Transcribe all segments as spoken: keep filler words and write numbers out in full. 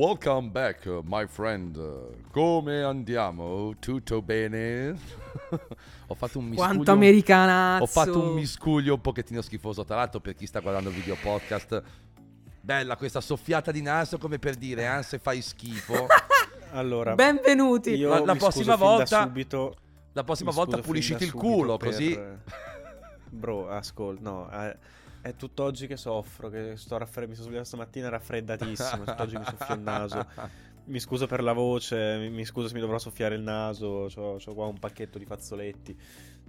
Welcome back, my friend. Come andiamo? Tutto bene? Ho fatto un miscuglio. Quanto americanazzo! Ho fatto un miscuglio un pochettino schifoso, tra l'altro, per chi sta guardando il video podcast. Bella questa soffiata di naso, come per dire, ah, se fai schifo. Allora, benvenuti. Io la, la mi prossima scuso volta, fin da subito, la prossima volta pulisciti il culo, per... così. Bro, ascolta, no. Eh... È tutt'oggi che soffro, che sto raffre- mi sono svegliato stamattina raffreddatissimo, tutt'oggi mi soffio il naso. Mi scuso per la voce, mi, mi scuso se mi dovrò soffiare il naso, c'ho, c'ho qua un pacchetto di fazzoletti.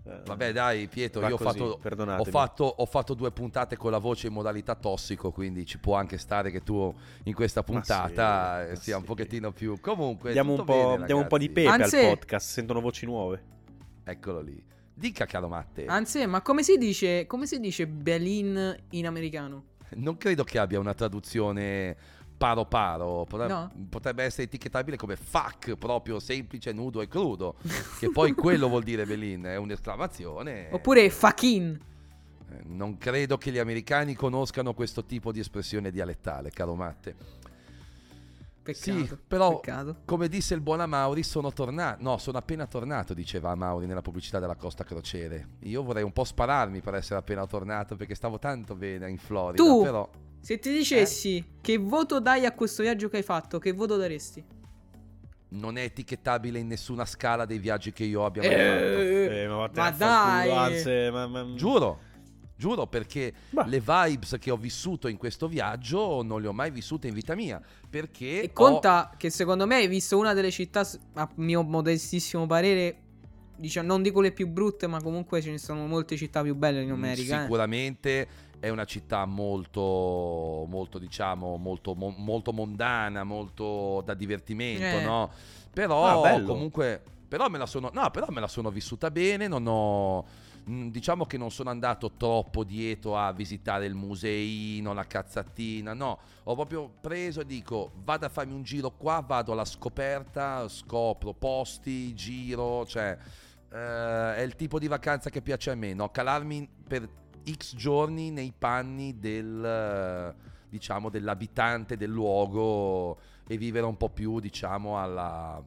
Eh, Vabbè dai Pietro, io così, ho, fatto, ho, fatto, ho fatto due puntate con la voce in modalità tossico, quindi ci può anche stare che tu in questa puntata sì, sia sì. un pochettino più... Comunque diamo, un po', bene, diamo un po' di pepe Anzi... al podcast, sentono voci nuove. Eccolo lì. Dica caro Matte. Anzi, ma come si dice come si dice Berlin in americano? Non credo che abbia una traduzione paro paro. Potrebbe, no. potrebbe essere etichettabile come fuck, proprio semplice, nudo e crudo. Che poi quello vuol dire Berlin, è un'esclamazione. Oppure fucking. Non credo che gli americani conoscano questo tipo di espressione dialettale, caro Matte. Peccato, sì, però peccato. Come disse il buon Amauri, sono tornato. No, sono appena tornato, diceva Amauri nella pubblicità della Costa Crociere. Io vorrei un po' spararmi per essere appena tornato, perché stavo tanto bene in Florida. Tu, però... se ti dicessi eh? che voto dai a questo viaggio che hai fatto, che voto daresti? Non è etichettabile in nessuna scala dei viaggi che io abbia mai eh, fatto. Eh, ma dai! Anzi, ma, ma... Giuro. Giuro, perché bah. le vibes che ho vissuto in questo viaggio non le ho mai vissute in vita mia, perché e conta ho... che secondo me hai visto una delle città, a mio modestissimo parere, diciamo, non dico le più brutte, ma comunque ce ne sono molte città più belle in America. Sicuramente eh. È una città molto, molto diciamo, molto, mo- molto mondana, molto da divertimento, eh. no? Però ah, comunque, però me la sono, no, però me la sono vissuta bene, non ho... Diciamo che non sono andato troppo dietro a visitare il museino, la cazzatina, no, ho proprio preso e dico vado a farmi un giro qua, vado alla scoperta, scopro posti, giro, cioè eh, è il tipo di vacanza che piace a me, no? Calarmi per X giorni nei panni del, diciamo, dell'abitante del luogo e vivere un po' più, diciamo, alla...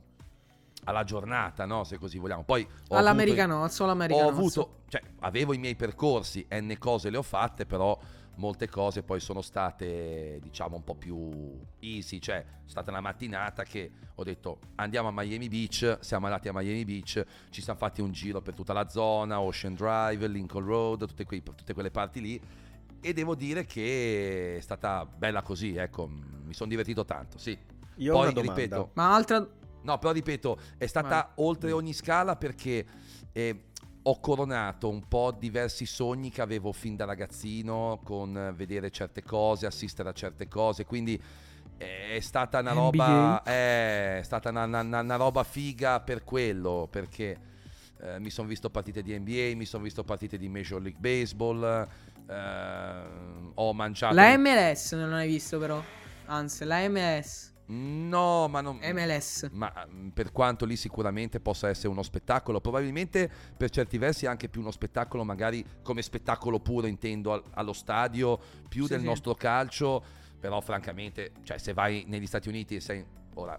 alla giornata, no? Se così vogliamo. Poi ho all'americano, all'americano. Ho avuto, cioè, avevo i miei percorsi, n cose le ho fatte, però molte cose poi sono state, diciamo, un po' più easy. Cioè, è stata una mattinata che ho detto andiamo a Miami Beach, siamo andati a Miami Beach, ci siamo fatti un giro per tutta la zona, Ocean Drive, Lincoln Road, tutte, quei, tutte quelle parti lì. E devo dire che è stata bella così, ecco, mi sono divertito tanto, sì. Io poi ripeto, ma altra. No, però ripeto, è stata Ma... oltre ogni scala perché eh, ho coronato un po' diversi sogni che avevo fin da ragazzino, con vedere certe cose, assistere a certe cose, quindi è stata una roba, è stata una, una, una roba figa per quello, perché eh, mi sono visto partite di N B A, mi sono visto partite di Major League Baseball, eh, ho mangiato... La M L S non l'hai visto però, anzi la M L S... No, ma non M L S. Ma per quanto lì sicuramente possa essere uno spettacolo, probabilmente per certi versi anche più uno spettacolo, magari come spettacolo puro intendo al, allo stadio, più sì, del sì. nostro calcio. Però francamente, cioè se vai negli Stati Uniti e sei ora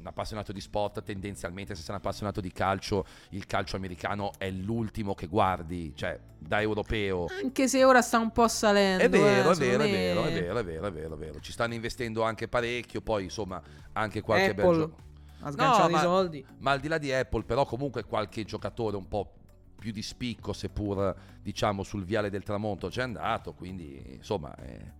un appassionato di sport, tendenzialmente se sei un appassionato di calcio, il calcio americano è l'ultimo che guardi, cioè da europeo. Anche se ora sta un po' salendo. È vero, eh, è, vero me... è vero, è vero, è vero, è vero, è vero. Ci stanno investendo anche parecchio, poi insomma anche qualche Apple bel gioco. Ha sganciato no, i ma, soldi. Ma al di là di Apple, però comunque qualche giocatore un po' più di spicco, seppur diciamo sul viale del tramonto c'è andato, quindi insomma... Eh...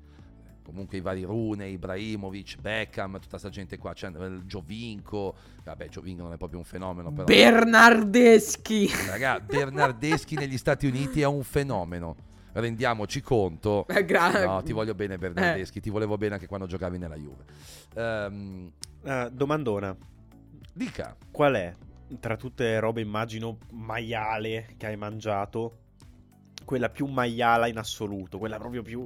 Comunque i vari Rune, Ibrahimovic, Beckham, tutta sta gente qua, c'è Giovinco, vabbè Giovinco non è proprio un fenomeno però. Bernardeschi! Raga, Bernardeschi negli Stati Uniti è un fenomeno, rendiamoci conto. Gra- no, ti voglio bene Bernardeschi, eh. ti volevo bene anche quando giocavi nella Juve. Um, uh, domandona. Dica. Qual è, tra tutte le robe immagino maiale che hai mangiato, quella più maiala in assoluto, quella proprio più...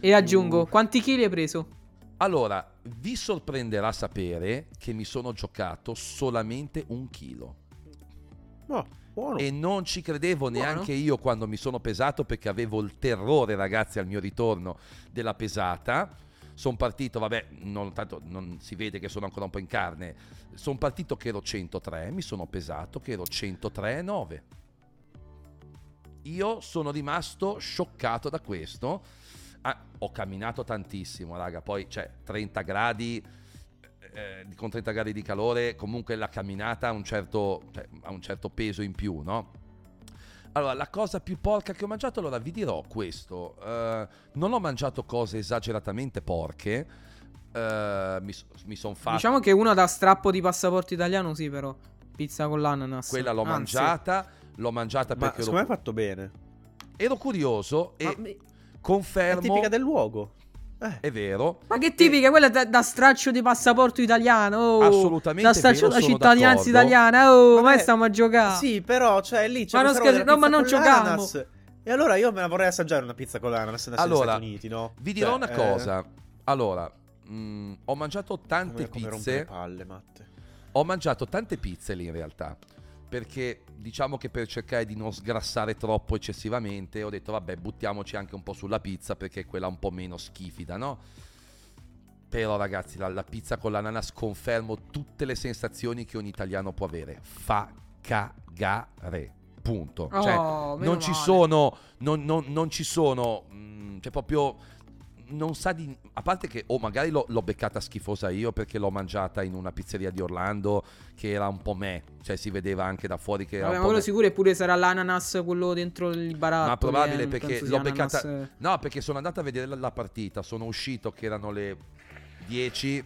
E aggiungo, quanti chili hai preso? Allora, vi sorprenderà sapere che mi sono giocato solamente un chilo. No, buono. E non ci credevo buono. neanche io quando mi sono pesato, perché avevo il terrore, ragazzi, al mio ritorno della pesata. Sono partito, vabbè, non, tanto non si vede che sono ancora un po' in carne. Sono partito che ero centotré, mi sono pesato che ero centotré virgola nove. Io sono rimasto scioccato da questo. Ah, ho camminato tantissimo, raga, poi cioè trenta gradi, eh, con trenta gradi di calore, comunque la camminata ha un certo, cioè, ha un certo peso in più, no? Allora, la cosa più porca che ho mangiato, allora vi dirò questo, uh, non ho mangiato cose esageratamente porche, uh, mi, mi sono fatto... Diciamo che una da strappo di passaporto italiano sì, però, pizza con l'ananas. Quella l'ho Anzi. mangiata, l'ho mangiata perché... Ma secondo me è fatto bene. Ero curioso e mi... confermo... È tipica del luogo. Eh. È vero. Ma che tipica, quella da, da straccio di passaporto italiano, oh. Assolutamente. Da straccio da cittadinanza italiana, oh, ma stiamo a giocare. Sì, però, cioè, lì c'è... Ma non scherzo, no, ma non giocavamo. E allora io me la vorrei assaggiare una pizza con l'ananas negli allora, Stati Uniti, no? Vi dirò cioè, una eh... cosa. Allora, mh, ho mangiato tante come, pizze. Come palle, Matte. Ho mangiato tante pizze lì in realtà, perché diciamo che per cercare di non sgrassare troppo eccessivamente ho detto vabbè, buttiamoci anche un po' sulla pizza perché è quella un po' meno schifida, no? Però ragazzi, la, la pizza con l'ananas, confermo tutte le sensazioni che un italiano può avere, fa cagare, punto. Oh, cioè, non ci, sono, non, non, non ci sono non ci sono cioè proprio non sa di... A parte che o oh, magari l'ho, l'ho beccata schifosa io perché l'ho mangiata in una pizzeria di Orlando che era un po' me, cioè si vedeva anche da fuori che era... Vabbè, un ma po' quello me. Sicuro eppure sarà l'ananas quello dentro il baratto. Ma probabile, eh, perché l'ho ananas... beccata... No, perché sono andato a vedere la partita, sono uscito che erano le dieci,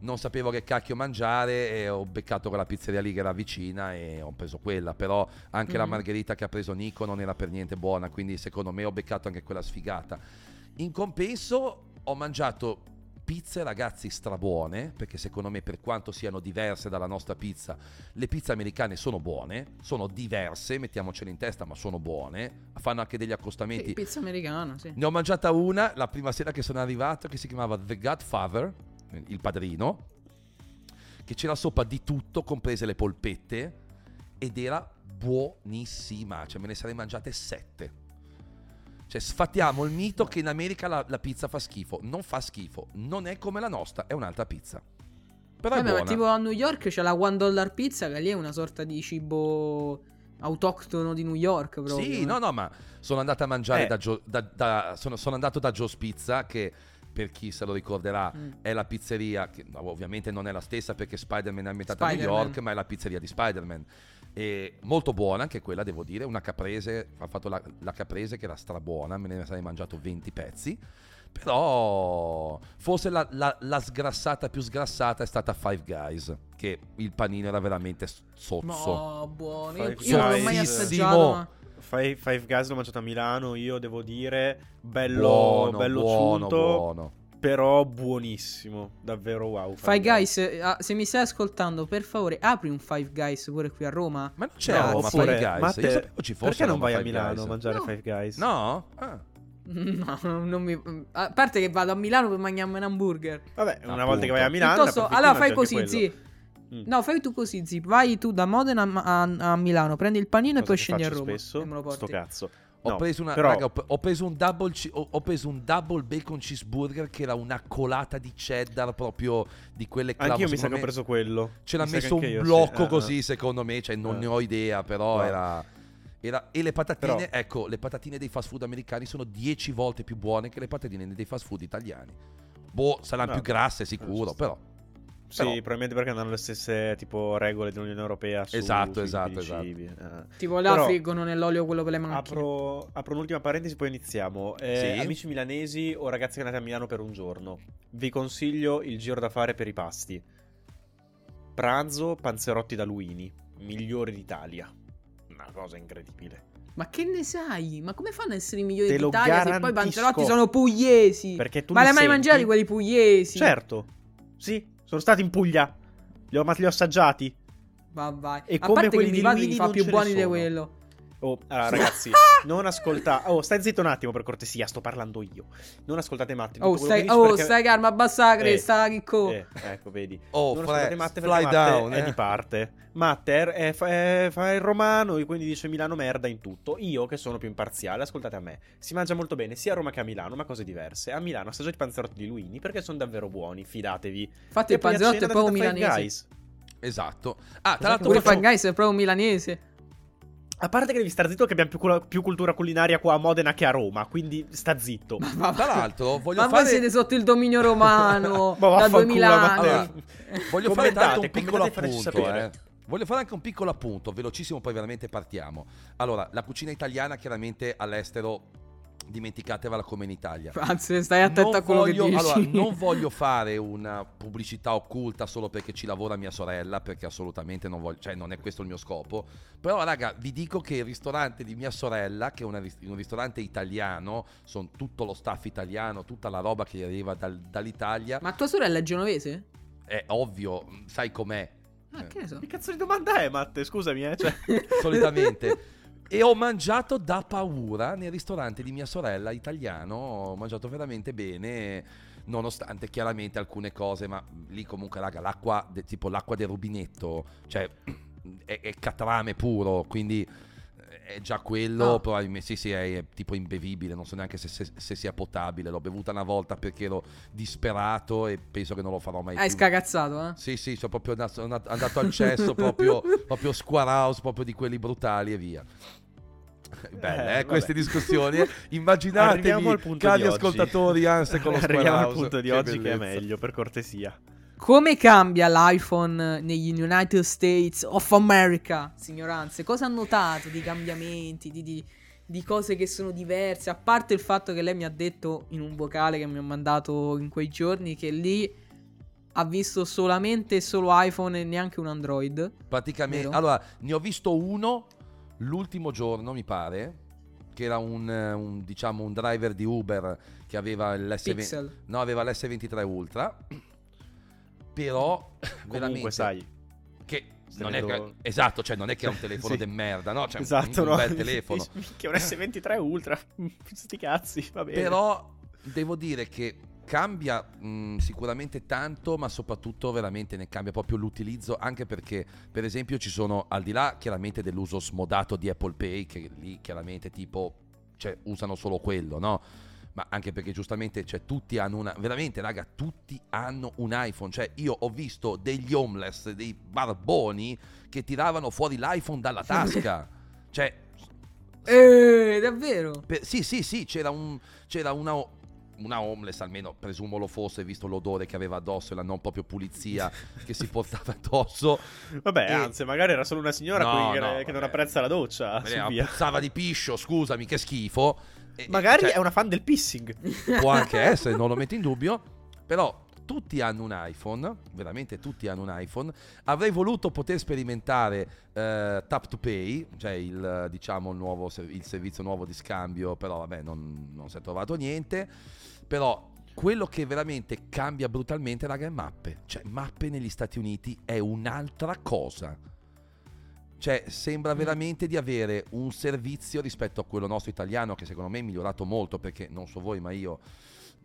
non sapevo che cacchio mangiare e ho beccato quella pizzeria lì che era vicina e ho preso quella, però anche mm. la margherita che ha preso Nico non era per niente buona, quindi secondo me ho beccato anche quella sfigata. In compenso ho mangiato pizze, ragazzi, strabuone, perché secondo me, per quanto siano diverse dalla nostra pizza, le pizze americane sono buone, sono diverse, mettiamocele in testa, ma sono buone, fanno anche degli accostamenti. Sì, pizza americana, sì. Ne ho mangiata una la prima sera che sono arrivato, che si chiamava The Godfather, il padrino, che c'era sopra di tutto, comprese le polpette, ed era buonissima, cioè me ne sarei mangiate sette. Cioè sfatiamo il mito che in America la, la pizza fa schifo. Non fa schifo, non è come la nostra, è un'altra pizza. Però vabbè, è buona. Ma tipo a New York c'è la One Dollar Pizza, che lì è una sorta di cibo autoctono di New York proprio. Sì, no no, ma sono andato a mangiare eh. da, Gio, da, da sono, sono andato da Joe's Pizza, che per chi se lo ricorderà mm. è la pizzeria che ovviamente non è la stessa perché Spider-Man è ambientata a New York, ma è la pizzeria di Spider-Man. E molto buona anche quella, devo dire, una caprese, ha fatto la, la caprese che era strabuona, me ne sarei mangiato venti pezzi, però forse la, la, la sgrassata più sgrassata è stata Five Guys, che il panino era veramente sozzo. No, buono, io, io non l'ho mai assaggiato, ma... Five, Five Guys l'ho mangiato a Milano, io devo dire, bello buono, bello buono, ciuto, buono. Però buonissimo, davvero wow. Five, Five Guys, Guys, se mi stai ascoltando, per favore apri un Five Guys pure qui a Roma. Ma non c'è no, Roma Five Guys, Matte, io sapevo ci fosse. Perché non vai a Milano Guys? A mangiare no. Five Guys? No? Ah. No, non mi... A parte che vado a Milano per mangiarmi un hamburger. Vabbè, una ah, volta appunto. Che vai a Milano piuttosto, allora fai così, zi mm. No, fai tu così, zi vai tu da Modena a, a, a Milano, prendi il panino. Cosa e poi scendi a Roma spesso? E me lo porti. Sto cazzo. Ho, no, preso una, però... raga, ho, ho preso un double ho, ho preso un double bacon cheeseburger che era una colata di cheddar proprio di quelle clamose. Anch'io mi sa che ho preso quello. Ce l'ha messo un io, blocco sì. così, ah, secondo me, cioè non ah. ne ho idea, però ah. era, era e le patatine, però... ecco, le patatine dei fast food americani sono dieci volte più buone che le patatine dei fast food italiani. Boh, saranno ah, più grasse sicuro, però. Sì, però... probabilmente perché hanno le stesse tipo regole dell'Unione Europea su esatto, esatto, esatto. Eh. Tipo là friggono nell'olio quello per le macchine. Apro, apro un'ultima parentesi, poi iniziamo. Eh, sì. Amici milanesi o ragazzi che andate a Milano per un giorno, vi consiglio il giro da fare per i pasti. Pranzo, panzerotti da Luini, migliori d'Italia. Una cosa incredibile. Ma che ne sai? Ma come fanno ad essere i migliori Te d'Italia se poi i panzerotti sono pugliesi? Perché tu ma li hai mai mangiati quelli pugliesi? Certo, sì. Sono stati in Puglia, li ho, ma li ho assaggiati. Va vai. E a come parte quelli che mi di Luini fa più buoni di quello. Oh, allora, ragazzi, non ascoltate. Oh, stai zitto un attimo, per cortesia, sto parlando io. Non ascoltate Matte. Oh, stai, oh, perché... stai calmo, abbassa la cresta, eh, chicco. Eh, ecco, vedi. Oh, non fly, ascoltate Matte, fly perché down, Matte eh. è di parte. Matte è, è, fa il romano e quindi dice Milano merda in tutto. Io, che sono più imparziale, ascoltate a me. Si mangia molto bene sia a Roma che a Milano, ma cose diverse. A Milano assaggiate i panzerotti di Luini perché sono davvero buoni, fidatevi. Fate il panzerotto è proprio milanese. Esatto. Ah, tra l'altro pure Five Guys è proprio milanese. A parte che devi star zitto che abbiamo più, cu- più cultura culinaria qua a Modena che a Roma, quindi sta zitto. Ma, ma tra l'altro voglio ma fare... Ma siete sotto il dominio romano da duemila anni. Allora, voglio fare tanto un piccolo appunto, eh. Voglio fare anche un piccolo appunto, velocissimo, poi veramente partiamo. Allora, la cucina italiana chiaramente all'estero... dimenticatevela come in Italia. Anzi, stai attento non a quello voglio, che dici. Allora, non voglio fare una pubblicità occulta solo perché ci lavora mia sorella, perché assolutamente non voglio, cioè non è questo il mio scopo. Però raga, vi dico che il ristorante di mia sorella, che è una, un ristorante italiano, sono tutto lo staff italiano, tutta la roba che arriva dal, dall'Italia. Ma tua sorella è genovese? È ovvio, sai com'è. Ah, che ne so. Che cazzo di domanda è, Matte? Scusami, eh, cioè. Solitamente. E ho mangiato da paura nel ristorante di mia sorella italiano, ho mangiato veramente bene, nonostante chiaramente alcune cose, ma lì comunque raga l'acqua, de, tipo l'acqua del rubinetto, cioè è, è catrame puro, quindi è già quello, ah. Però sì sì è, è tipo imbevibile, non so neanche se, se, se sia potabile, l'ho bevuta una volta perché ero disperato e penso che non lo farò mai Hai più. Hai scagazzato, eh? Sì sì, sono proprio andato, andato al cesso, proprio, proprio square house, proprio di quelli brutali e via. Belle eh, eh, queste discussioni. Immaginatevi, cari ascoltatori, ansia con lo square house. Arriviamo al punto di oggi, che è meglio, per cortesia. Come cambia l'iPhone negli United States of America, signoranze? Cosa ha notato di cambiamenti, di, di, di cose che sono diverse? A parte il fatto che lei mi ha detto in un vocale che mi ha mandato in quei giorni che lì... ha visto solamente solo iPhone e neanche un Android. Praticamente, vero? Allora, ne ho visto uno l'ultimo giorno, mi pare, che era un, un diciamo un driver di Uber che aveva l'esse venti, no, aveva l'esse ventitré Ultra. Però comunque veramente, sai che non è che, esatto, cioè non è che è un telefono sì. de merda, no, cioè esatto, un, un no. bel telefono. Che è un esse ventitré Ultra, sti cazzi, va bene. Però devo dire che cambia mh, sicuramente tanto, ma soprattutto veramente ne cambia proprio l'utilizzo, anche perché per esempio ci sono, al di là chiaramente dell'uso smodato di Apple Pay, che lì chiaramente tipo cioè, usano solo quello, no? Ma anche perché giustamente cioè, tutti hanno una, veramente raga tutti hanno un iPhone, cioè io ho visto degli homeless, dei barboni che tiravano fuori l'iPhone dalla tasca, cioè eh, davvero? Per, sì sì sì c'era un c'era una una homeless, almeno presumo lo fosse, visto l'odore che aveva addosso e la non proprio pulizia che si portava addosso. Vabbè, e... anzi, magari era solo una signora no, che, no, che non apprezza la doccia. Puzzava di piscio, scusami, che schifo. E, magari cioè, è una fan del pissing. Può anche essere, non lo metto in dubbio. Però tutti hanno un iPhone, veramente tutti hanno un iPhone. Avrei voluto poter sperimentare eh, Tap to Pay, cioè il diciamo il nuovo il servizio nuovo di scambio, però vabbè non, non si è trovato niente. Però quello che veramente cambia brutalmente, raga, è mappe. Cioè mappe negli Stati Uniti è un'altra cosa. Cioè sembra veramente di avere un servizio rispetto a quello nostro italiano, che secondo me è migliorato molto, perché non so voi ma io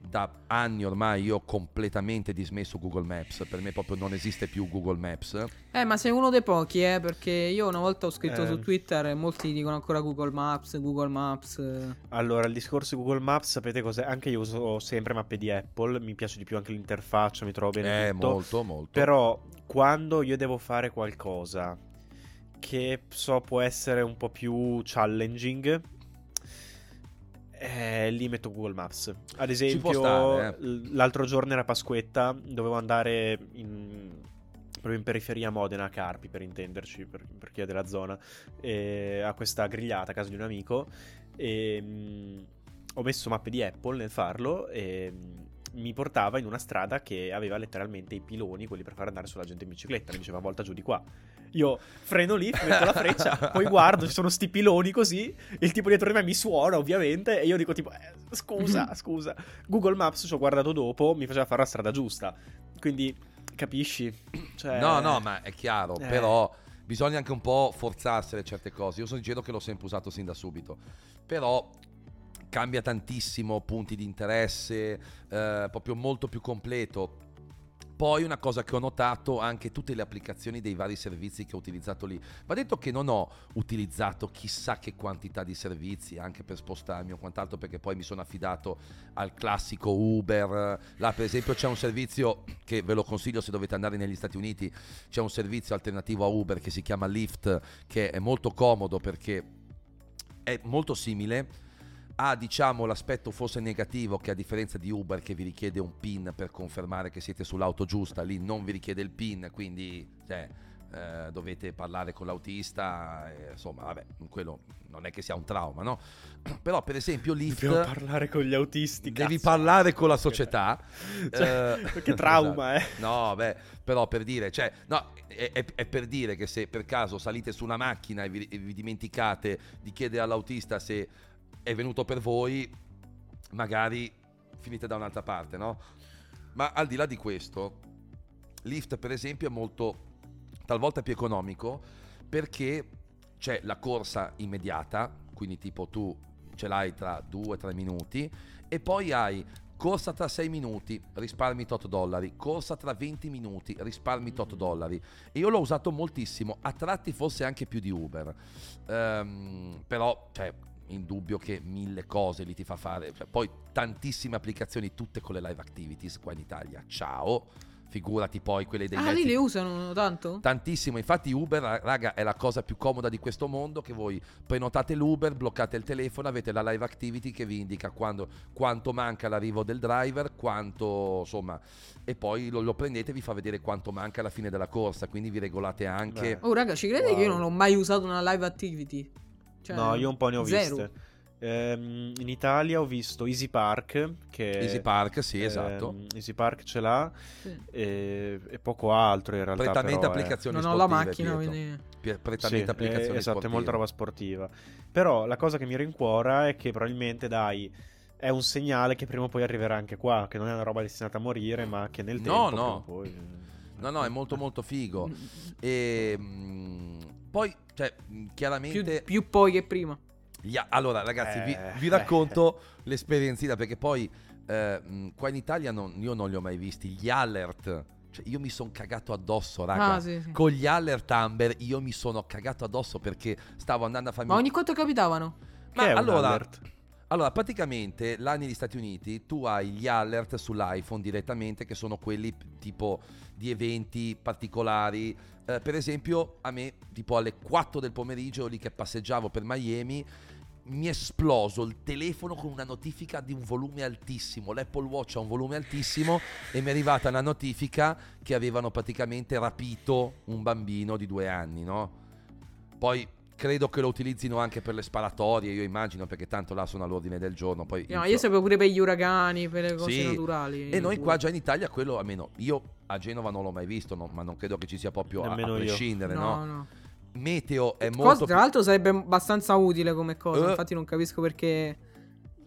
da anni ormai io ho completamente dismesso Google Maps, per me proprio non esiste più Google Maps. Eh ma sei uno dei pochi eh, perché io una volta ho scritto eh. su Twitter e molti dicono ancora Google Maps, Google Maps. Allora il discorso Google Maps sapete cos'è? Anche io uso sempre mappe di Apple, mi piace di più anche l'interfaccia, mi trovo bene eh, tutto. molto molto. Però quando io devo fare qualcosa che so può essere un po' più challenging, Eh, lì metto Google Maps. Ad esempio stare, eh. l'altro giorno era Pasquetta, dovevo andare in, proprio in periferia a Modena, a Carpi per intenderci, per, per chi è della zona, eh, a questa grigliata a casa di un amico e, mh, ho messo mappe di Apple nel farlo e mh, mi portava in una strada che aveva letteralmente i piloni, quelli per far andare sulla gente in bicicletta. Mi diceva volta giù di qua, io freno lì, metto la freccia, poi guardo, ci sono sti piloni così, il tipo dietro di me mi suona ovviamente e io dico tipo eh, scusa, scusa. Google Maps ci ho guardato dopo, mi faceva fare la strada giusta, quindi capisci? Cioè, no, no, ma è chiaro, eh. però bisogna anche un po' forzarsele certe cose. Io sto dicendo che l'ho sempre usato sin da subito, però cambia tantissimo, punti di interesse, eh, proprio molto più completo. Poi una cosa che ho notato, anche tutte le applicazioni dei vari servizi che ho utilizzato lì. Va detto che non ho utilizzato chissà che quantità di servizi anche per spostarmi o quant'altro, perché poi mi sono affidato al classico Uber. Là per esempio c'è un servizio che ve lo consiglio se dovete andare negli Stati Uniti, c'è un servizio alternativo a Uber che si chiama Lyft, che è molto comodo perché è molto simile. Ha, diciamo, l'aspetto forse negativo che, a differenza di Uber che vi richiede un PIN per confermare che siete sull'auto giusta, lì non vi richiede il PIN, quindi cioè, eh, dovete parlare con l'autista, eh, insomma vabbè, quello non è che sia un trauma, no? Però per esempio Lyft, devo parlare con gli autisti, devi cazzo. parlare con la società, cioè, eh, che trauma, esatto. eh no beh però per dire, cioè, no, è, è, è per dire che se per caso salite su una macchina e vi, e vi dimenticate di chiedere all'autista se è venuto per voi, magari finite da un'altra parte, no? Ma al di là di questo, Lyft per esempio è molto, talvolta più economico, perché c'è la corsa immediata, quindi tipo tu ce l'hai tra due tre minuti, e poi hai corsa tra sei minuti, risparmi otto dollari, corsa tra venti minuti, risparmi otto dollari. E io l'ho usato moltissimo, a tratti forse anche più di Uber, um, però cioè indubbio che mille cose li ti fa fare, cioè, poi tantissime applicazioni tutte con le live activities qua in Italia, ciao, figurati poi quelle dei ah mezzi. Lì le usano tanto? Tantissimo, infatti Uber, raga, è la cosa più comoda di questo mondo, che voi prenotate l'Uber, bloccate il telefono, avete la live activity che vi indica quando, quanto manca l'arrivo del driver, quanto insomma, e poi lo, lo prendete e vi fa vedere quanto manca alla fine della corsa, quindi vi regolate anche. Beh. Oh raga, ci credi wow. che io non ho mai usato una live activity? Cioè, no, io un po' ne ho zero. viste. Ehm, in Italia ho visto Easy Park. Che, Easy Park, sì, ehm, esatto. Easy Park ce l'ha, sì. e, e poco altro in realtà. Prettamente però, applicazioni eh. sportive. Non ho la macchina, quindi... Prettamente sì, applicazioni eh, esatto, sportive. È molta roba sportiva. Però la cosa che mi rincuora è che probabilmente dai... è un segnale che prima o poi arriverà anche qua, che non è una roba destinata a morire, ma che nel no, tempo... No, poi... no. No, è molto molto figo. E... poi... cioè chiaramente più, più poi che prima gli, allora ragazzi eh, vi, vi racconto eh. l'esperienza, perché poi eh, qua in Italia non, io non li ho mai visti gli alert, cioè, io mi sono cagato addosso raga ah, sì, sì. con gli alert Amber io mi sono cagato addosso perché stavo andando a farmi ma ogni quanto capitavano ma che allora Allora, praticamente là negli Stati Uniti tu hai gli alert sull'iPhone direttamente, che sono quelli tipo di eventi particolari. Eh, per esempio, a me, tipo alle quattro del pomeriggio, lì che passeggiavo per Miami, mi è esploso il telefono con una notifica di un volume altissimo. L'Apple Watch ha un volume altissimo e mi è arrivata la notifica che avevano praticamente rapito un bambino di due anni, no? Poi... credo che lo utilizzino anche per le sparatorie, io immagino, perché tanto là sono all'ordine del giorno. Poi no, io sapevo pure per gli uragani, per le cose sì. naturali. E noi pure. qua già in Italia quello, almeno io a Genova non l'ho mai visto, no, ma non credo che ci sia proprio a, a prescindere, no, no? no? Meteo è cosa, molto... Tra l'altro sarebbe abbastanza utile come cosa, uh, infatti non capisco perché...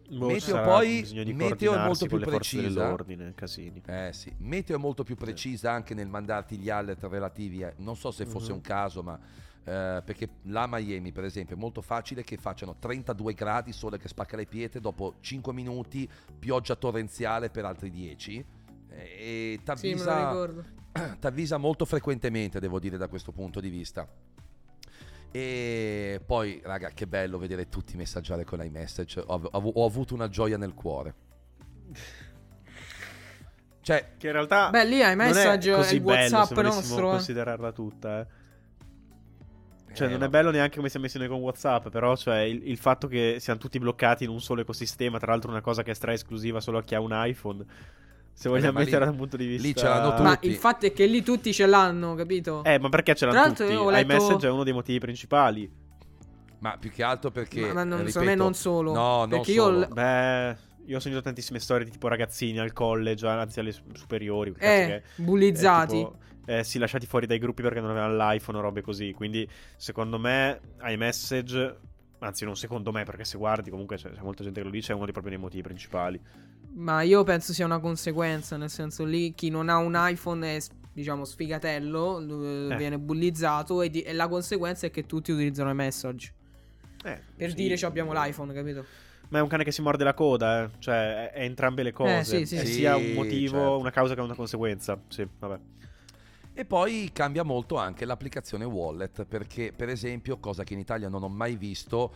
Boh, meteo poi meteo è molto più precisa dell'ordine, casini. Eh sì, meteo è molto più precisa anche nel mandarti gli alert relativi a... non so se fosse uh-huh. un caso, ma eh, perché là a Miami per esempio è molto facile che facciano trentadue gradi, sole che spacca le pietre, dopo cinque minuti pioggia torrenziale per altri dieci, e t'avvisa sì, t'avvisa molto frequentemente, devo dire, da questo punto di vista. E poi, raga, che bello vedere tutti messaggiare con iMessage. Ho, av- ho avuto una gioia nel cuore. Cioè, che in realtà beh, lì iMessage non è così è il bello WhatsApp se nostro, eh. considerarla tutta, eh. Cioè, eh, non no. è bello neanche come siamo messi noi con WhatsApp, però cioè il, il fatto che siamo tutti bloccati in un solo ecosistema, tra l'altro una cosa che è stra esclusiva solo a chi ha un iPhone. Se vogliamo mettere lì, da un punto di vista, lì ce l'hanno tutti. Ma il fatto è che lì tutti ce l'hanno, capito? Eh, ma perché ce l'hanno tutti? Letto... iMessage è uno dei motivi principali. Ma più che altro perché Ma, ma non, ripeto, me non solo No, non perché solo io... Beh, io ho sentito tantissime storie di tipo ragazzini al college, anzi alle superiori, Eh, che, bullizzati eh, tipo, eh, sì, lasciati fuori dai gruppi perché non avevano l'iPhone o robe così. Quindi, secondo me, iMessage, anzi non secondo me, perché se guardi comunque c'è, c'è molta gente che lo dice, è uno dei propri dei motivi principali. Ma io penso sia una conseguenza, nel senso lì chi non ha un iPhone è diciamo sfigatello, eh. viene bullizzato e, di- e la conseguenza è che tutti utilizzano iMessage, eh, per sì. dire cioè, abbiamo l'iPhone, capito? Ma è un cane che si morde la coda, eh? Cioè è entrambe le cose, eh, sì, sì, è sì, sia un motivo, certo. una causa che una conseguenza. Sì, vabbè. E poi cambia molto anche l'applicazione Wallet, perché per esempio, cosa che in Italia non ho mai visto,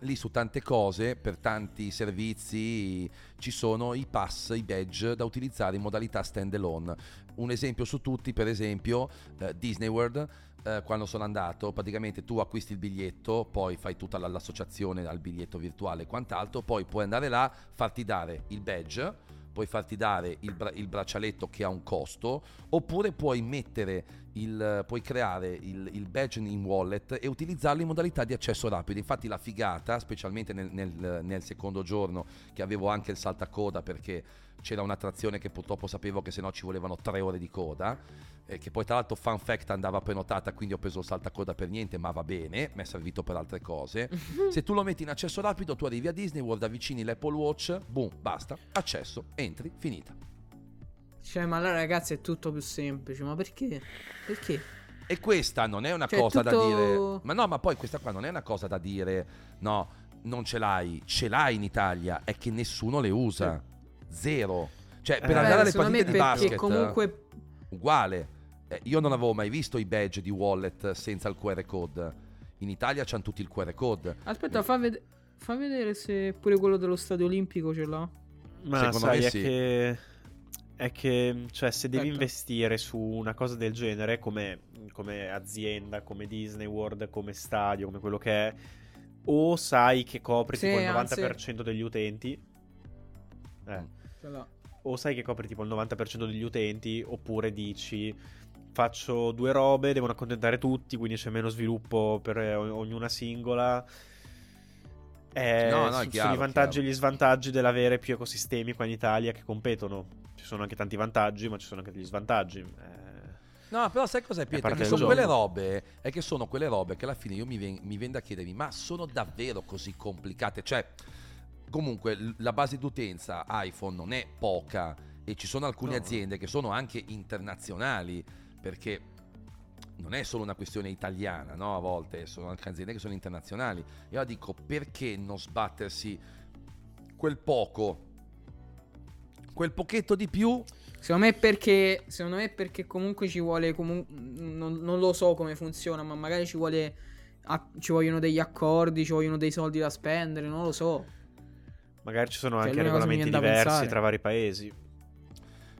lì su tante cose, per tanti servizi ci sono i pass, i badge da utilizzare in modalità stand alone. Un esempio su tutti, per esempio eh, Disney World, eh, quando sono andato, praticamente tu acquisti il biglietto, poi fai tutta l'associazione al biglietto virtuale e quant'altro, poi puoi andare là, farti dare il badge, puoi farti dare il, bra- il braccialetto che ha un costo, oppure puoi mettere il, puoi creare il, il badge in wallet e utilizzarlo in modalità di accesso rapido. Infatti la figata, specialmente nel, nel, nel secondo giorno, che avevo anche il saltacoda perché c'era un'attrazione che purtroppo sapevo che sennò ci volevano tre ore di coda, eh, che poi tra l'altro fun fact andava prenotata, quindi ho preso il saltacoda per niente, ma va bene, mi è servito per altre cose. Se tu lo metti in accesso rapido, tu arrivi a Disney World, avvicini l'Apple Watch, boom, basta, accesso, entri, finita. Cioè, ma allora ragazzi è tutto più semplice, ma perché? Perché? E questa non è una cioè, cosa tutto... da dire. Ma no, ma poi questa qua non è una cosa da dire, no, non ce l'hai, ce l'hai in Italia, è che nessuno le usa. Zero. Cioè, per eh, andare alle partite di basket comunque... uguale. Eh, io non avevo mai visto i badge di Wallet senza il Q R code. In Italia c'hanno tutti il Q R code. Aspetta, eh. fa, ved- fa vedere se pure quello dello Stadio Olimpico ce l'ha. Ma secondo sai, me è sì. Che... è che cioè se devi Aspetta. investire su una cosa del genere come, come azienda, come Disney World, come stadio, come quello che è, o sai che copri sì, tipo il novanta per cento anzi... degli utenti eh. mm. o sai che copri tipo il novanta per cento degli utenti, oppure dici faccio due robe, devono accontentare tutti, quindi c'è meno sviluppo per ognuna singola. Eh, no, no, sono chiaro, i vantaggi chiaro. e gli svantaggi dell'avere più ecosistemi qua in Italia che competono. Ci sono anche tanti vantaggi, ma ci sono anche degli svantaggi. Eh, no, però sai cos'è, Pietro? È che sono quelle robe, è che sono quelle robe che alla fine io mi, ven- mi vendo a chiedermi, ma sono davvero così complicate? Cioè, comunque, l- la base d'utenza iPhone non è poca e ci sono alcune no. aziende che sono anche internazionali, perché... non è solo una questione italiana, no? A volte sono anche aziende che sono internazionali. E io dico, perché non sbattersi quel poco, quel pochetto di più? Secondo me è perché, secondo me è perché comunque ci vuole, comu- non, non lo so come funziona, ma magari ci vuole, a- ci vogliono degli accordi, ci vogliono dei soldi da spendere, non lo so. Magari ci sono cioè, anche regolamenti diversi tra vari paesi.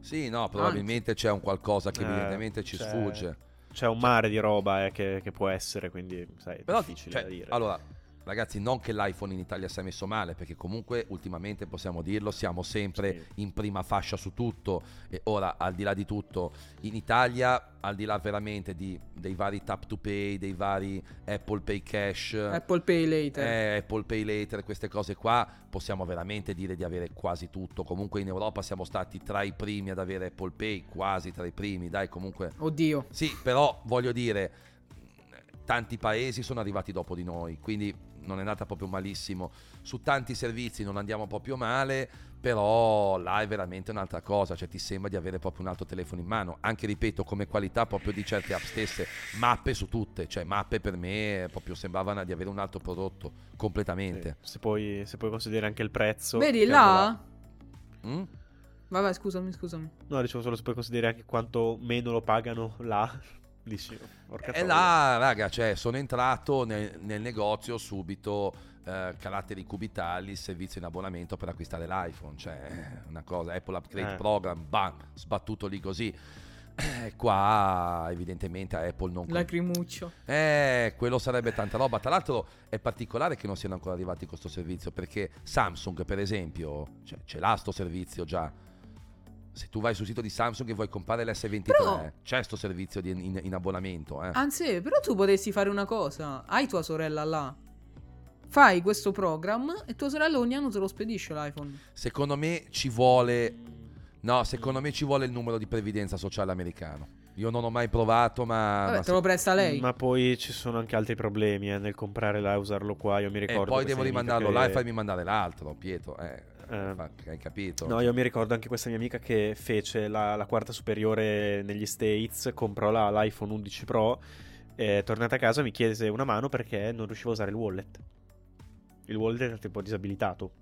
Sì, no, probabilmente anche. C'è un qualcosa che eh, evidentemente ci cioè... sfugge. C'è un mare di roba eh, che, che può essere, quindi sai, però, difficile cioè, da dire. Allora, ragazzi, non che l'iPhone in Italia sia messo male, perché comunque ultimamente possiamo dirlo, siamo sempre sì. in prima fascia su tutto. E ora, al di là di tutto, in Italia, al di là veramente di, dei vari tap to pay, dei vari Apple Pay Cash, Apple Pay Later, eh, Apple Pay Later, queste cose qua, possiamo veramente dire di avere quasi tutto. Comunque in Europa siamo stati tra i primi ad avere Apple Pay, quasi tra i primi, dai, comunque. Oddio. Sì, però voglio dire, tanti paesi sono arrivati dopo di noi, quindi non è andata proprio malissimo. Su tanti servizi non andiamo proprio male, però là è veramente un'altra cosa, cioè ti sembra di avere proprio un altro telefono in mano, anche ripeto come qualità proprio di certe app stesse. Mappe su tutte, cioè mappe per me proprio sembravano di avere un altro prodotto completamente. Sì, se puoi se puoi considerare anche il prezzo, vedi là, là. Mm? Vabbè, scusami scusami no, dicevo solo se puoi considerare anche quanto meno lo pagano là. E là, raga, cioè, sono entrato nel, nel negozio subito, eh, caratteri cubitali, servizio in abbonamento per acquistare l'iPhone, cioè una cosa, Apple Upgrade eh. Program, bam, sbattuto lì così. Eh, qua evidentemente a Apple non... Lacrimuccio. Eh, quello sarebbe tanta roba. Tra l'altro è particolare che non siano ancora arrivati con questo servizio, perché Samsung, per esempio, cioè, ce l'ha sto servizio già. Se tu vai sul sito di Samsung e vuoi comprare l'esse ventitré, però, c'è sto servizio di, in, in abbonamento. Eh. Anzi, però tu potresti fare una cosa. Hai tua sorella là, fai questo programma e tua sorella ogni anno te lo spedisce l'iPhone. Secondo me ci vuole... No, secondo me ci vuole il numero di previdenza sociale americano. Io non ho mai provato, ma... Vabbè, ma te lo presta lei. Ma poi ci sono anche altri problemi eh, nel comprare là e usarlo qua, io mi ricordo... E poi devo rimandarlo che... là e farmi mandare l'altro, Pietro, eh... eh, hai capito. No, io mi ricordo anche questa mia amica che fece la, la quarta superiore negli States, comprò la, l'iPhone undici Pro, eh, tornata a casa mi chiese una mano perché non riuscivo a usare il wallet. Il wallet era tipo disabilitato.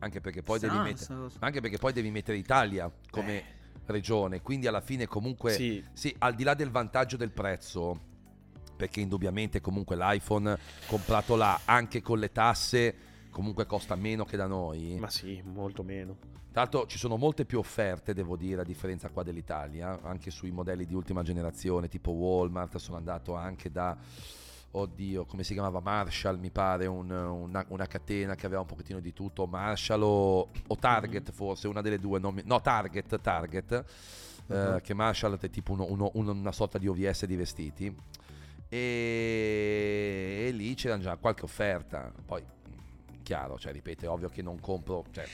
Anche perché poi, sì, devi, no, metter- so, so. Anche perché poi devi mettere Italia come eh. regione, quindi alla fine comunque sì. sì, al di là del vantaggio del prezzo, perché indubbiamente comunque l'iPhone comprato là, anche con le tasse, comunque costa meno che da noi. Ma sì, molto meno. Tra l'altro ci sono molte più offerte, devo dire, a differenza qua dell'Italia, anche sui modelli di ultima generazione, tipo Walmart. Sono andato anche da, oddio, come si chiamava, Marshall, mi pare, un, una, una catena che aveva un pochettino di tutto, Marshall o, o Target, mm-hmm. forse, una delle due, non mi, no, Target, Target, mm-hmm. eh, che Marshall è tipo uno, uno, una sorta di O V S di vestiti. E... e lì c'era già qualche offerta. Poi chiaro, cioè ripeto, è ovvio che non compro, cioè,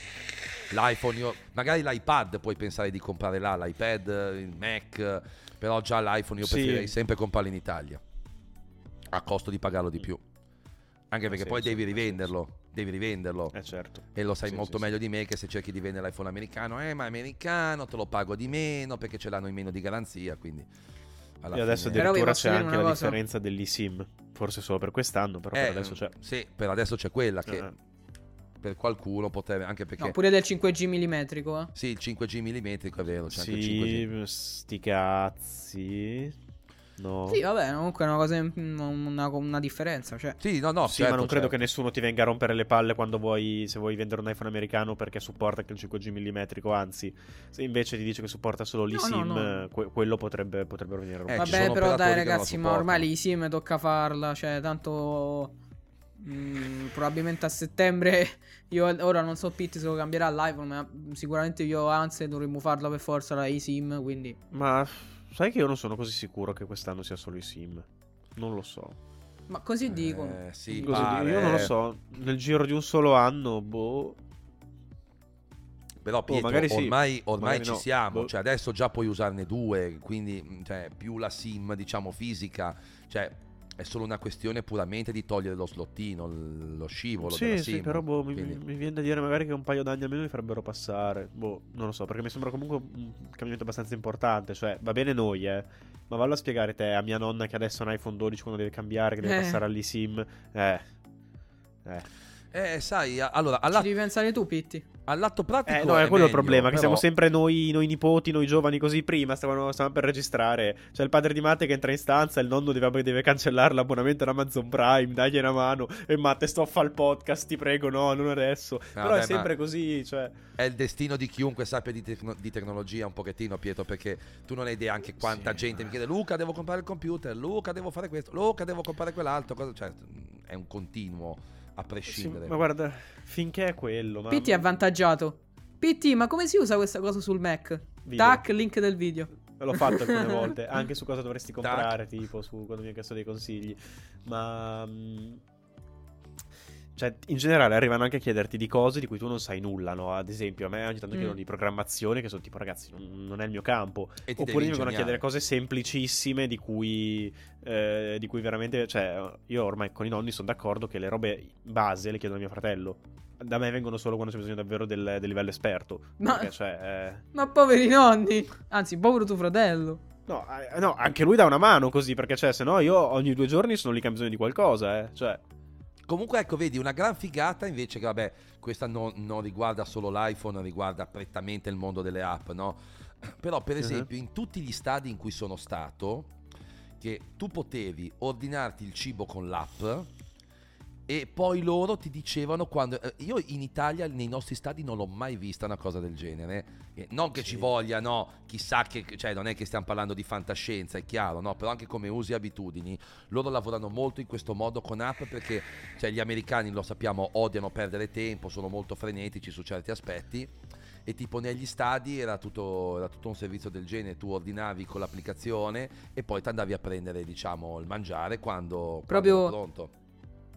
l'iPhone, io, magari l'iPad puoi pensare di comprare là, l'iPad, il Mac, però già l'iPhone io sì. preferirei sempre comprarlo in Italia a costo di pagarlo di più, anche perché sì, poi sì, devi rivenderlo sì, sì. devi rivenderlo eh, certo. E lo sai sì, molto sì, meglio sì. di me che se cerchi di vendere l'iPhone americano, eh ma americano te lo pago di meno perché ce l'hanno in meno di garanzia, quindi alla e adesso fine. Addirittura c'è anche la cosa. differenza dell'eSIM, forse solo per quest'anno, però eh, per adesso c'è. Sì, per adesso c'è quella che uh-huh. per qualcuno potrebbe, anche perché... No, pure del cinque G millimetrico, eh? Sì, il cinque G millimetrico, è vero, c'è sì, anche il cinque G. Sti cazzi... No. Sì, vabbè, comunque è una cosa, una, una differenza, cioè. Sì, no, no, sì, certo, ma non credo certo. che nessuno ti venga a rompere le palle quando vuoi, se vuoi vendere un iPhone americano perché supporta anche il cinque G millimetrico, anzi, se invece ti dice che supporta solo l'eSIM, no, no, no. que- quello potrebbe potrebbero venire a rompere. Eh, vabbè, però dai ragazzi, ma ormai l'eSIM tocca farla, cioè tanto mh, probabilmente a settembre, io ora non so Pitti se lo cambierà l'iPhone, ma sicuramente io anzi dovremmo farla per forza la eSIM, quindi. Ma sai che io non sono così sicuro che quest'anno sia solo i sim. Non lo so. Ma così dico. Eh, sì, così dico. Io non lo so. Nel giro di un solo anno, boh. Però Pietro, oh, ormai, sì. ormai, ormai ci no. siamo. Boh. Cioè, adesso già puoi usarne due. Quindi, cioè, più la sim, diciamo, fisica. Cioè, è solo una questione puramente di togliere lo slottino, lo scivolo sì, della sim. Sì, però boh, mi, mi viene da dire magari che un paio d'anni almeno mi farebbero passare. Boh, non lo so, perché mi sembra comunque un cambiamento abbastanza importante. Cioè, va bene noi, eh, ma vallo a spiegare te a mia nonna che adesso ha un iPhone dodici quando deve cambiare, che deve eh. passare all'eSIM. Eh, eh. Eh, sai, allora... Alla... Ci devi pensare tu, Pitti. All'atto pratico eh, no, è, è quello meglio, il problema, però... che siamo sempre noi, noi nipoti, noi giovani così. Prima stavano, stavano per registrare, c'è il padre di Matte che entra in stanza, il nonno deve, deve cancellare l'abbonamento ad Amazon Prime, dagli una mano, e Matte sto a fare il podcast, ti prego, no, non adesso. Però vabbè, è sempre così, cioè. È il destino di chiunque sappia di, tecno- di tecnologia un pochettino, Pietro, perché tu non hai idea anche quanta sì, gente ma... mi chiede Luca devo comprare il computer, Luca devo fare questo, Luca devo comprare quell'altro, cosa... cioè è un continuo a prescindere. Sì, ma guarda, finché è quello, ma... P T è avvantaggiato. P T, ma come si usa questa cosa sul Mac? Video. Tac, link del video. L'ho fatto alcune volte, anche su cosa dovresti comprare, Tac. tipo su quando mi ha chiesto dei consigli. Ma cioè, in generale arrivano anche a chiederti di cose di cui tu non sai nulla, no? Ad esempio, a me ogni tanto mm. chiedono di programmazione che sono tipo, ragazzi, non, non è il mio campo. Oppure mi vengono a chiedere cose semplicissime di cui eh, di cui veramente, cioè, io ormai con i nonni sono d'accordo che le robe base le chiedono a mio fratello. Da me vengono solo quando c'è bisogno davvero del, del livello esperto. Ma, perché, cioè, eh... ma poveri nonni! Anzi, povero tuo fratello! No, eh, no, anche lui dà una mano così, perché cioè, se no io ogni due giorni sono lì che ha bisogno di qualcosa, eh, cioè... Comunque ecco, vedi, una gran figata invece che vabbè, questa non, non riguarda solo l'iPhone, riguarda prettamente il mondo delle app, no? Però per esempio uh-huh. in tutti gli stadi in cui sono stato, che tu potevi ordinarti il cibo con l'app e poi loro ti dicevano quando... Io in Italia nei nostri stadi non l'ho mai vista una cosa del genere, e non che sì. ci voglia, no, chissà che, cioè non è che stiamo parlando di fantascienza, è chiaro, no, però anche come usi e abitudini loro lavorano molto in questo modo con app, perché cioè, gli americani, lo sappiamo, odiano perdere tempo, sono molto frenetici su certi aspetti, e tipo negli stadi era tutto, era tutto un servizio del genere, tu ordinavi con l'applicazione e poi ti andavi a prendere, diciamo, il mangiare quando, Proprio... quando era pronto.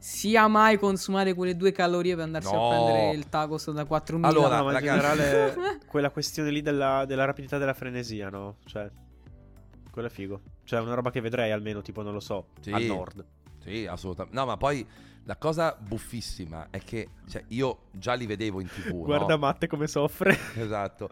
Sia mai consumare quelle due calorie per andarsi no. a prendere il tacos da quattromila. Allora, no, ma in generale quella questione lì della, della rapidità della frenesia, no? Cioè, quella è figo. Cioè, è una roba che vedrei almeno, tipo, non lo so, sì. al nord. Sì, assolutamente. No, ma poi la cosa buffissima è che, cioè, io già li vedevo in tivù. Guarda, no? Matte come soffre. Esatto.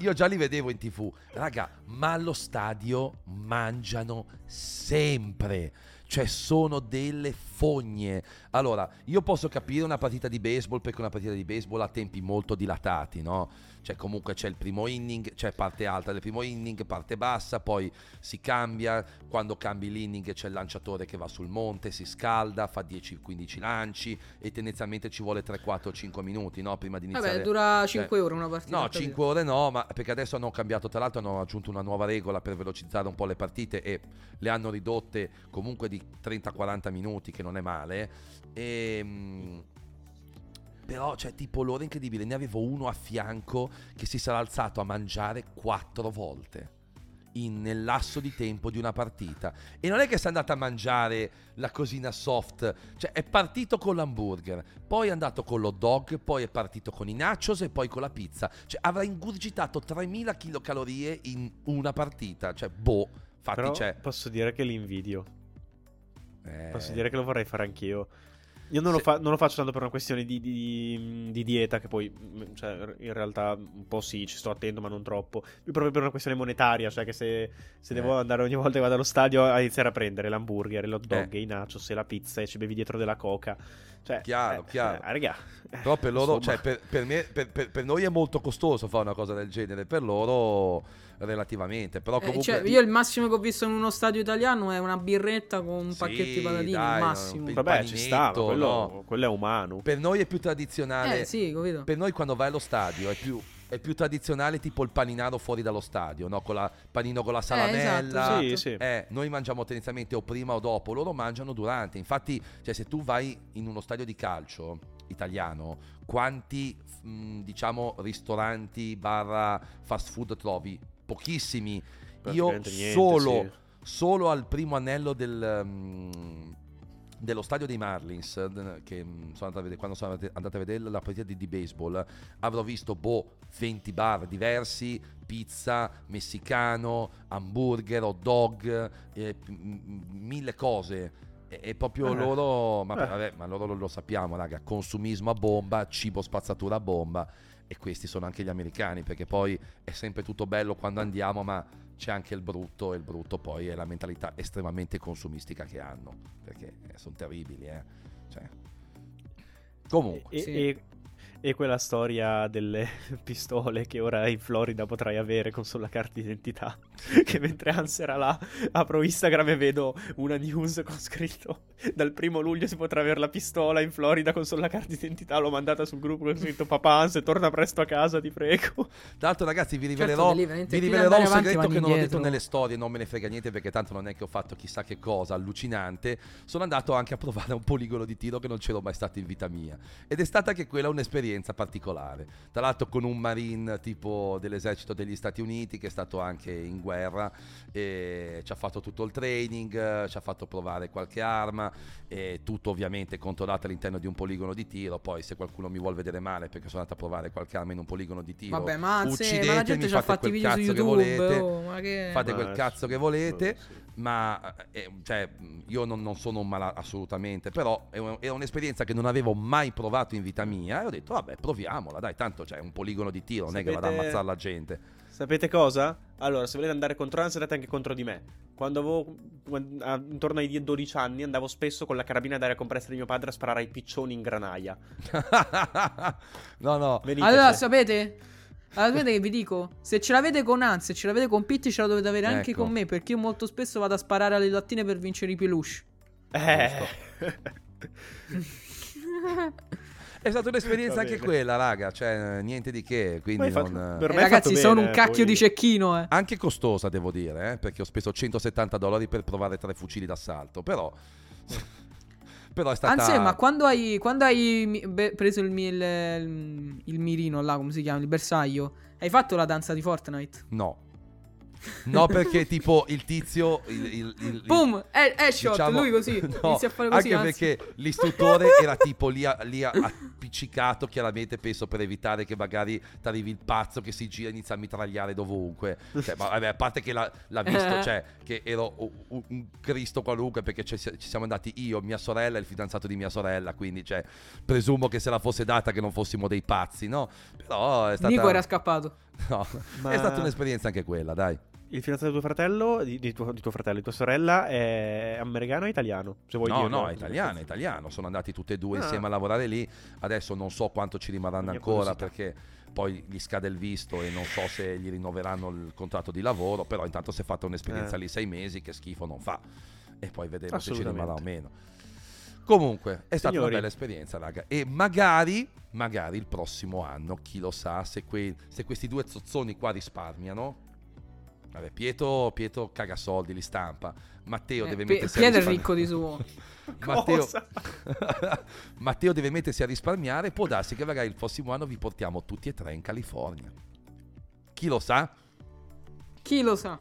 Io già li vedevo in tivù. Raga, ma allo stadio mangiano sempre. Cioè, sono delle fogne. Allora, io posso capire una partita di baseball, perché una partita di baseball ha tempi molto dilatati, no? Cioè, comunque c'è il primo inning, c'è parte alta del primo inning, parte bassa, poi si cambia. Quando cambi l'inning c'è il lanciatore che va sul monte, si scalda, fa dieci quindici lanci e tendenzialmente ci vuole tre quattro cinque minuti, no? Prima di iniziare. Vabbè, dura cinque cioè, ore una partita. No, cinque ore no, ma perché adesso hanno cambiato, tra l'altro hanno aggiunto una nuova regola per velocizzare un po' le partite e le hanno ridotte comunque di trenta quaranta minuti, che non è male. E... però cioè tipo l'ora incredibile, ne avevo uno a fianco che si sarà alzato a mangiare quattro volte in, nel lasso di tempo di una partita, e non è che si è andato a mangiare la cosina soft, cioè è partito con l'hamburger, poi è andato con l'hot dog, poi è partito con i nachos e poi con la pizza, cioè avrà ingurgitato tremila kilocalorie in una partita, cioè boh, infatti però c'è... posso dire che l'invidio, eh... posso dire che lo vorrei fare anch'io. Io non, Se... lo fa- non lo faccio tanto per una questione di, di, di dieta, che poi cioè, in realtà un po' sì, ci sto attento ma non troppo. Più proprio per una questione monetaria, cioè che se, se eh. devo andare ogni volta che vado allo stadio a iniziare a prendere l'hamburger, l'hot dog, eh. i nachos e la pizza e ci bevi dietro della coca. Cioè, chiaro, eh, chiaro. Eh, raga, però per loro, insomma... cioè, per, per, me, per, per, per noi è molto costoso fare una cosa del genere, per loro... relativamente, però comunque eh, cioè, io il massimo che ho visto in uno stadio italiano è una birretta con un sì, pacchetto di patatine, dai, il massimo. P- vabbè, ci stava, quello, no? Quello è umano. Per noi è più tradizionale. Eh, sì, capito. Per noi quando vai allo stadio è più è più tradizionale, tipo il paninaro fuori dallo stadio, no? Con la panino con la salamella. Eh, esatto, sì, eh, sì. Noi mangiamo tendenzialmente o prima o dopo, loro mangiano durante. Infatti, cioè, se tu vai in uno stadio di calcio italiano, quanti mh, diciamo ristoranti barra fast food trovi? Pochissimi. Io niente, solo sì. solo al primo anello del um, dello stadio dei Marlins, che sono andato a vedere, quando sono andato a vedere la partita di, di baseball, avrò visto boh venti bar diversi, pizza, messicano, hamburger, hot dog, eh, mille cose. E proprio eh. loro, ma, eh. vabbè, ma loro lo sappiamo, raga, consumismo a bomba, cibo spazzatura a bomba. E questi sono anche gli americani, perché poi è sempre tutto bello quando andiamo, ma c'è anche il brutto, e il brutto poi è la mentalità estremamente consumistica che hanno, perché sono terribili, eh. Cioè. Comunque. E, sì. e, e quella storia delle pistole che ora in Florida potrai avere con solo la carta d'identità, che mentre Hans era là, apro Instagram e vedo una news con scritto: dal primo luglio si potrà avere la pistola in Florida con solo la carta d'identità. L'ho mandata sul gruppo e ho scritto: papà, se torna presto a casa, ti prego. Tra l'altro, ragazzi, vi rivelerò, certo, lì, vi rivelerò un avanti, segreto che non indietro. Ho detto nelle storie, non me ne frega niente, perché tanto non è che ho fatto chissà che cosa allucinante. Sono andato anche a provare un poligono di tiro che non c'ero mai stato in vita mia, ed è stata anche quella un'esperienza particolare. Tra l'altro con un marine tipo dell'esercito degli Stati Uniti, che è stato anche in guerra, e ci ha fatto tutto il training, ci ha fatto provare qualche arma. E tutto ovviamente controllato all'interno di un poligono di tiro. Poi se qualcuno mi vuol vedere male perché sono andato a provare qualche arma in un poligono di tiro, vabbè, ma uccidetemi, ma la gente fate fatti quel video cazzo su YouTube, che volete, oh, ma che... fate ma quel cazzo che volete, oh, sì. Ma eh, cioè, io non, non sono un malato assolutamente, però è un, era un'esperienza che non avevo mai provato in vita mia, e ho detto vabbè, proviamola, dai, tanto c'è, cioè, un poligono di tiro, non sapete... è che vado ad ammazzare la gente. Sapete cosa? Allora, se volete andare contro Hans, andate anche contro di me. Quando avevo quando, a, intorno ai dodici anni andavo spesso con la carabina d'aria compressa di mio padre a sparare ai piccioni in granaia. No, no. Venitece. Allora, sapete? Allora, sapete che vi dico? Se ce l'avete con Hans, se ce l'avete con Pitti, ce la dovete avere anche ecco. con me, perché io molto spesso vado a sparare alle lattine per vincere i peluche. Eh. È stata un'esperienza anche quella, raga, cioè niente di che, quindi fatto, non... per me eh, ragazzi, sono bene, un cacchio poi... di cecchino, eh. Anche costosa, devo dire, eh, perché ho speso centosettanta dollari per provare tre fucili d'assalto, però però è stata... Anzi, ma quando hai quando hai beh, preso il, il, il mirino là, come si chiama, il bersaglio, hai fatto la danza di Fortnite? No. No, perché tipo il tizio il, il, il, boom, il, headshot, diciamo, lui così, no, inizia a fare così. Anche anzi. Perché l'istruttore era tipo lì, a, lì a, appiccicato, chiaramente penso per evitare che magari ti arrivi il pazzo che si gira e inizia a mitragliare dovunque, cioè, ma vabbè, a parte che l'ha, l'ha visto, eh. Cioè che ero un, un Cristo qualunque, perché ci, ci siamo andati io, mia sorella e il fidanzato di mia sorella, quindi cioè presumo che se la fosse data che non fossimo dei pazzi, no? Però è stata... Nico era scappato. No, ma... è stata un'esperienza anche quella, dai. Il fidanzato di tuo fratello, di, di, tuo, di tuo fratello, di tua sorella, è americano o italiano? Se vuoi no, dirlo. No, è italiano, è italiano. Sono andati tutti e due ah. insieme a lavorare lì. Adesso non so quanto ci rimarranno ancora, curiosità. Perché poi gli scade il visto e non so se gli rinnoveranno il contratto di lavoro. Però intanto si è fatta un'esperienza eh. lì sei mesi, che schifo non fa. E poi vedremo se ci rimarrà o meno. Comunque, è stata Signori. Una bella esperienza, raga. E magari, magari il prossimo anno, chi lo sa, se, quei, se questi due zozzoni qua risparmiano... Vabbè, Pietro, Pietro caga soldi, li stampa. Matteo eh, deve pe- mettersi Pietro a risparmiare. Ricco di suo. Matteo... Matteo deve mettersi a risparmiare. Può darsi che magari il prossimo anno vi portiamo tutti e tre in California. Chi lo sa? Chi lo sa?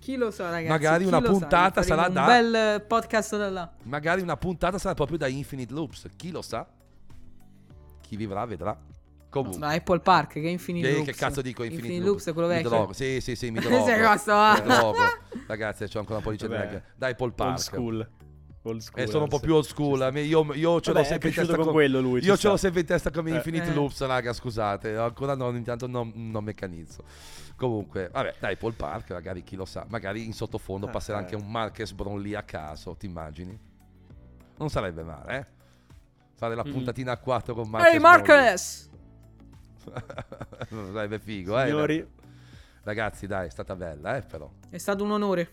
Chi lo sa, ragazzi? Magari chi una puntata sarà un da. Un bel podcast da là. Magari una puntata sarà proprio da Infinite Loops. Chi lo sa? Chi vivrà, vedrà. Comunque. Ma Apple Park che è Infinite eh, Loops. Che cazzo dico Infinite, Infinite Loops, Loops è quello vecchio. Mi drogo. Sì, sì, sì, mi drogo. Mi drogo. Ragazzi, c'ho ancora un po' di cedere. Dai, Apple Park. Old school. Old school. Eh, sono un po' più old school. Io, io ce Vabbè, l'ho sempre in testa con quello lui. Io ce l'ho sempre in testa come eh. Infinite eh. Loops, raga, scusate. Ancora no, intanto non, non meccanizzo. Comunque, vabbè, dai, Apple Park, magari chi lo sa, magari in sottofondo ah, passerà eh. anche un Marques Brown lì a caso, ti immagini? Non sarebbe male, eh? Fare la puntatina mm-hmm. a quattro con Marques. Ehi, Marques! Sarebbe figo, Signori. eh? Ragazzi, dai, è stata bella, eh, però. È stato un onore.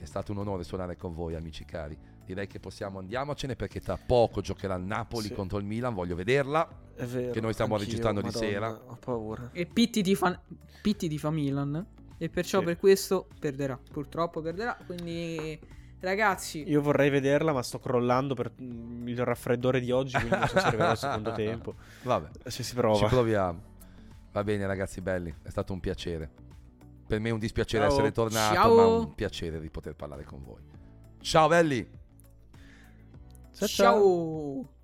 È stato un onore suonare con voi, amici cari. Direi che possiamo, andiamocene, perché tra poco giocherà il Napoli sì. contro il Milan, voglio vederla. È vero, che noi stiamo registrando Madonna, di sera. Ho paura. E Pitti di fa, Pitti di fa Milan, e perciò sì. per questo perderà, purtroppo perderà, quindi ragazzi, io vorrei vederla, ma sto crollando per il raffreddore di oggi, quindi non so se arriverà al secondo tempo. Vabbè, se si prova. Ci proviamo. Va bene, ragazzi belli, è stato un piacere. Per me è un dispiacere Ciao. essere tornato, Ciao. ma un piacere di poter parlare con voi. Ciao belli. Ciao. Ciao.